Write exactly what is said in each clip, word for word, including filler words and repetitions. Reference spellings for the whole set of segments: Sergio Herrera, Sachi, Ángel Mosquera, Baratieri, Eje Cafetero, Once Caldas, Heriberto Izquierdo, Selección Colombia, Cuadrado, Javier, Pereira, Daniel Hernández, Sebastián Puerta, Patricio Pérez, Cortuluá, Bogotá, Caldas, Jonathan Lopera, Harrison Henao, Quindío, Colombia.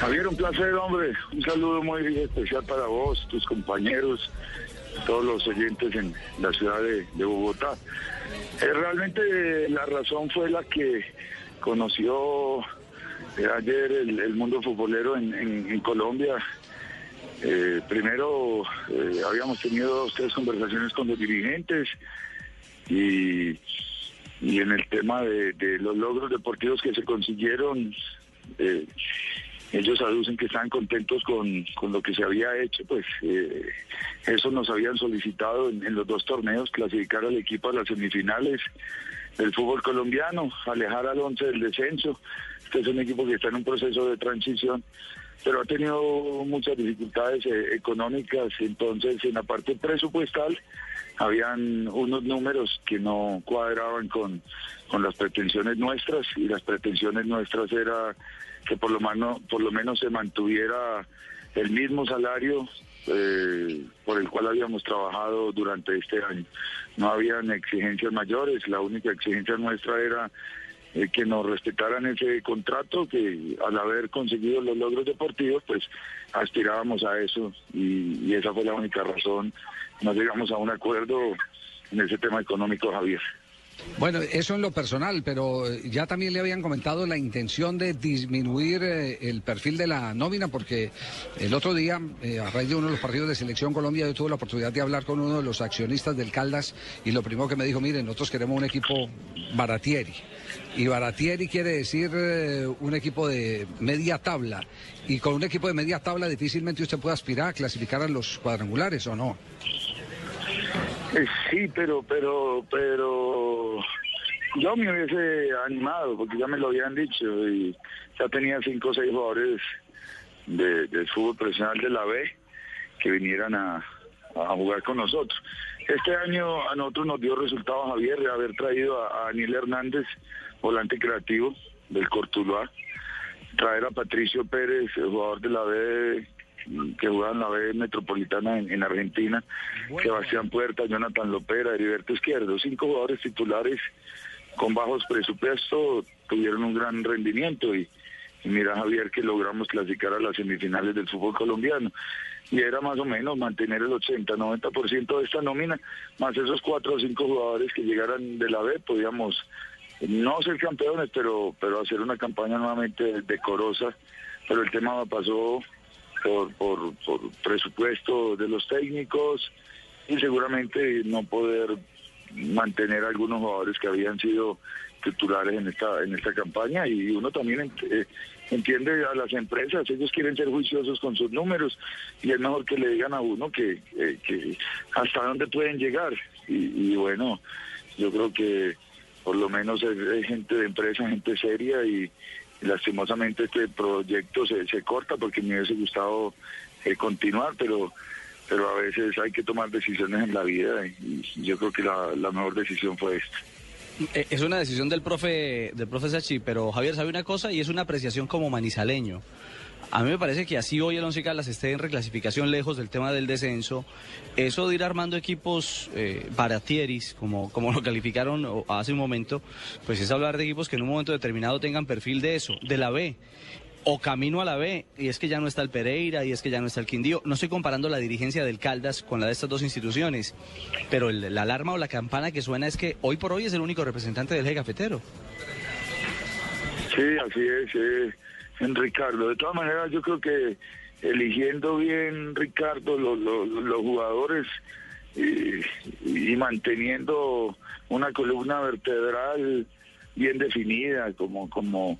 Javier, un placer, hombre. Un saludo muy especial para vos, tus compañeros, todos los oyentes en la ciudad de, de Bogotá. Eh, realmente la razón fue la que conoció eh, ayer el, el mundo futbolero en, en, en Colombia. Eh, primero eh, habíamos tenido dos, tres conversaciones con los dirigentes y, y en el tema de, de los logros deportivos que se consiguieron, eh, ellos aducen que están contentos con, con lo que se había hecho, pues eh, eso nos habían solicitado en, en los dos torneos, clasificar al equipo a las semifinales del fútbol colombiano, alejar al Once del descenso. Este es un equipo que está en un proceso de transición, pero ha tenido muchas dificultades eh, económicas. Entonces, en la parte presupuestal habían unos números que no cuadraban con, con las pretensiones nuestras, y las pretensiones nuestras era que por lo, mano, por lo menos se mantuviera el mismo salario eh, por el cual habíamos trabajado durante este año. No habían exigencias mayores, la única exigencia nuestra era Eh, que nos respetaran ese contrato, que al haber conseguido los logros deportivos, pues aspirábamos a eso, y, y esa fue la única razón. No llegamos a un acuerdo en ese tema económico, Javier. Bueno, eso en lo personal, pero ya también le habían comentado la intención de disminuir eh, el perfil de la nómina, porque el otro día, eh, a raíz de uno de los partidos de Selección Colombia, yo tuve la oportunidad de hablar con uno de los accionistas del Caldas, y lo primero que me dijo, miren, nosotros queremos un equipo Baratieri, y Baratieri quiere decir eh, un equipo de media tabla, y con un equipo de media tabla difícilmente usted puede aspirar a clasificar a los cuadrangulares, ¿o no? Sí, pero, pero, pero yo me hubiese animado, porque ya me lo habían dicho, y ya tenía cinco o seis jugadores de, del fútbol profesional de la B que vinieran a, a jugar con nosotros. Este año a nosotros nos dio resultado, Javier, de haber traído a, a Daniel Hernández, volante creativo del Cortuluá, traer a Patricio Pérez, el jugador de la B, que jugaban en la B Metropolitana en, en Argentina, bueno. Sebastián Puerta, Jonathan Lopera, Heriberto Izquierdo, cinco jugadores titulares con bajos presupuestos, tuvieron un gran rendimiento, y, y mira, Javier, que logramos clasificar a las semifinales del fútbol colombiano, y era más o menos mantener el ochenta, noventa por ciento de esta nómina, más esos cuatro o cinco jugadores que llegaran de la B, podíamos no ser campeones, pero, pero hacer una campaña nuevamente decorosa, pero el tema pasó Por, por, por presupuesto de los técnicos y seguramente no poder mantener a algunos jugadores que habían sido titulares en esta en esta campaña, y uno también entiende a las empresas, ellos quieren ser juiciosos con sus números, y es mejor que le digan a uno que, que hasta dónde pueden llegar, y, y bueno, yo creo que por lo menos es gente de empresa, gente seria, y lastimosamente este proyecto se, se corta, porque me hubiese gustado eh, continuar, pero pero a veces hay que tomar decisiones en la vida, y, y yo creo que la, la mejor decisión fue esta. Es una decisión del profe del profe Sachi, pero Javier, sabe una cosa, y es una apreciación como manizaleño. A mí me parece que así hoy el Once Caldas esté en reclasificación, lejos del tema del descenso, eso de ir armando equipos eh, baratieris, como, como lo calificaron hace un momento, pues es hablar de equipos que en un momento determinado tengan perfil de eso, de la B, o camino a la B, y es que ya no está el Pereira, y es que ya no está el Quindío. No estoy comparando la dirigencia del Caldas con la de estas dos instituciones, pero el, la alarma o la campana que suena es que hoy por hoy es el único representante del Eje Cafetero. Sí, así es, sí. Ricardo, de todas maneras yo creo que eligiendo bien, Ricardo, los, los, los jugadores y, y manteniendo una columna vertebral bien definida, como como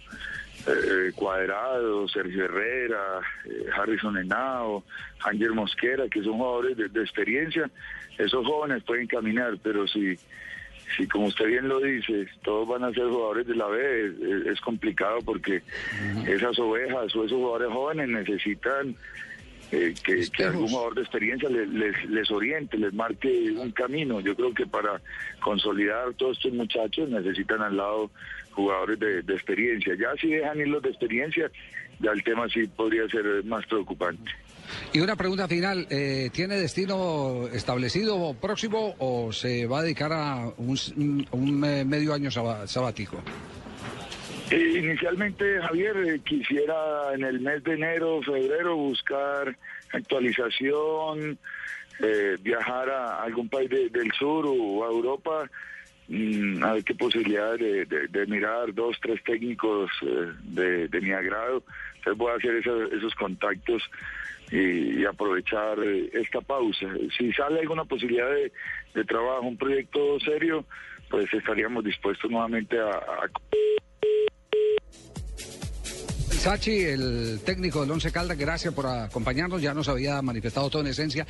eh, Cuadrado, Sergio Herrera, eh, Harrison Henao, Ángel Mosquera, que son jugadores de, de experiencia, esos jóvenes pueden caminar, pero si... Sí, como usted bien lo dice, todos van a ser jugadores de la B, es, es complicado, porque esas ovejas o esos jugadores jóvenes necesitan eh, que, que algún jugador de experiencia les, les, les oriente, les marque un camino. Yo creo que para consolidar todos estos muchachos necesitan al lado jugadores de, de experiencia. Ya si dejan ir los de experiencia, ya el tema sí podría ser más preocupante. Y una pregunta final, eh, ¿tiene destino establecido próximo o se va a dedicar a un, un medio año sabático? Eh, inicialmente, Javier, eh, quisiera en el mes de enero, febrero, buscar actualización, eh, viajar a algún país de, del sur o a Europa, mmm, a ver qué posibilidad de, de, de mirar dos, tres técnicos eh, de, de mi agrado. Entonces voy a hacer esos, esos contactos y, y aprovechar eh, esta pausa. Si sale alguna posibilidad de, de trabajo, un proyecto serio, pues estaríamos dispuestos nuevamente a... a... Sachi, el técnico del Once Caldas, gracias por acompañarnos. Ya nos había manifestado todo en esencia.